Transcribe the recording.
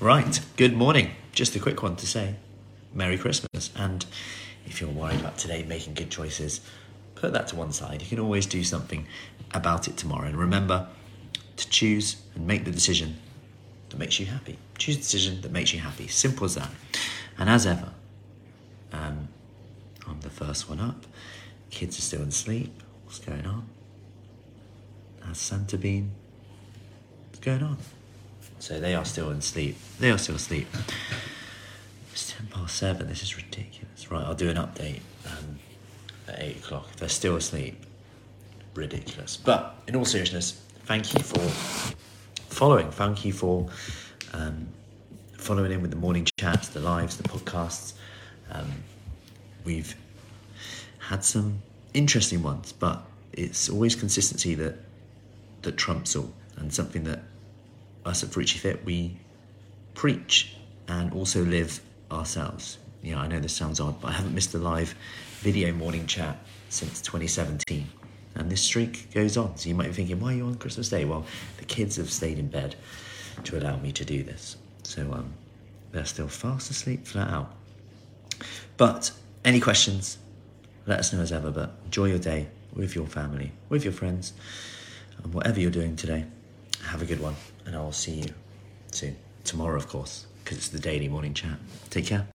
Right, good morning. Just a quick one to say Merry Christmas. And if you're worried about today making good choices, put that to one side. You can always do something about it tomorrow. And remember to choose and make the decision that makes you happy. Choose the decision that makes you happy. Simple as that. And as ever, I'm the first one up. Kids are still in sleep. What's going on? Has Santa been? What's going on? So they are still in sleep. They are still asleep. It's 7:10. This is ridiculous. Right, I'll do an update at 8 o'clock. If they're still asleep, ridiculous. But in all seriousness, thank you for following. Thank you for following in with the morning chats, the lives, the podcasts. We've had some interesting ones, but it's always consistency that trumps all, and something that us at Fruity Fit, we preach and also live ourselves. Yeah, I know this sounds odd, but I haven't missed a live video morning chat since 2017. And this streak goes on. So you might be thinking, why are you on Christmas Day? Well, the kids have stayed in bed to allow me to do this. So they're still fast asleep, flat out. But any questions, let us know as ever. But enjoy your day with your family, with your friends, and whatever you're doing today. Have a good one, and I'll see you soon. Tomorrow, of course, because it's the daily morning chat. Take care.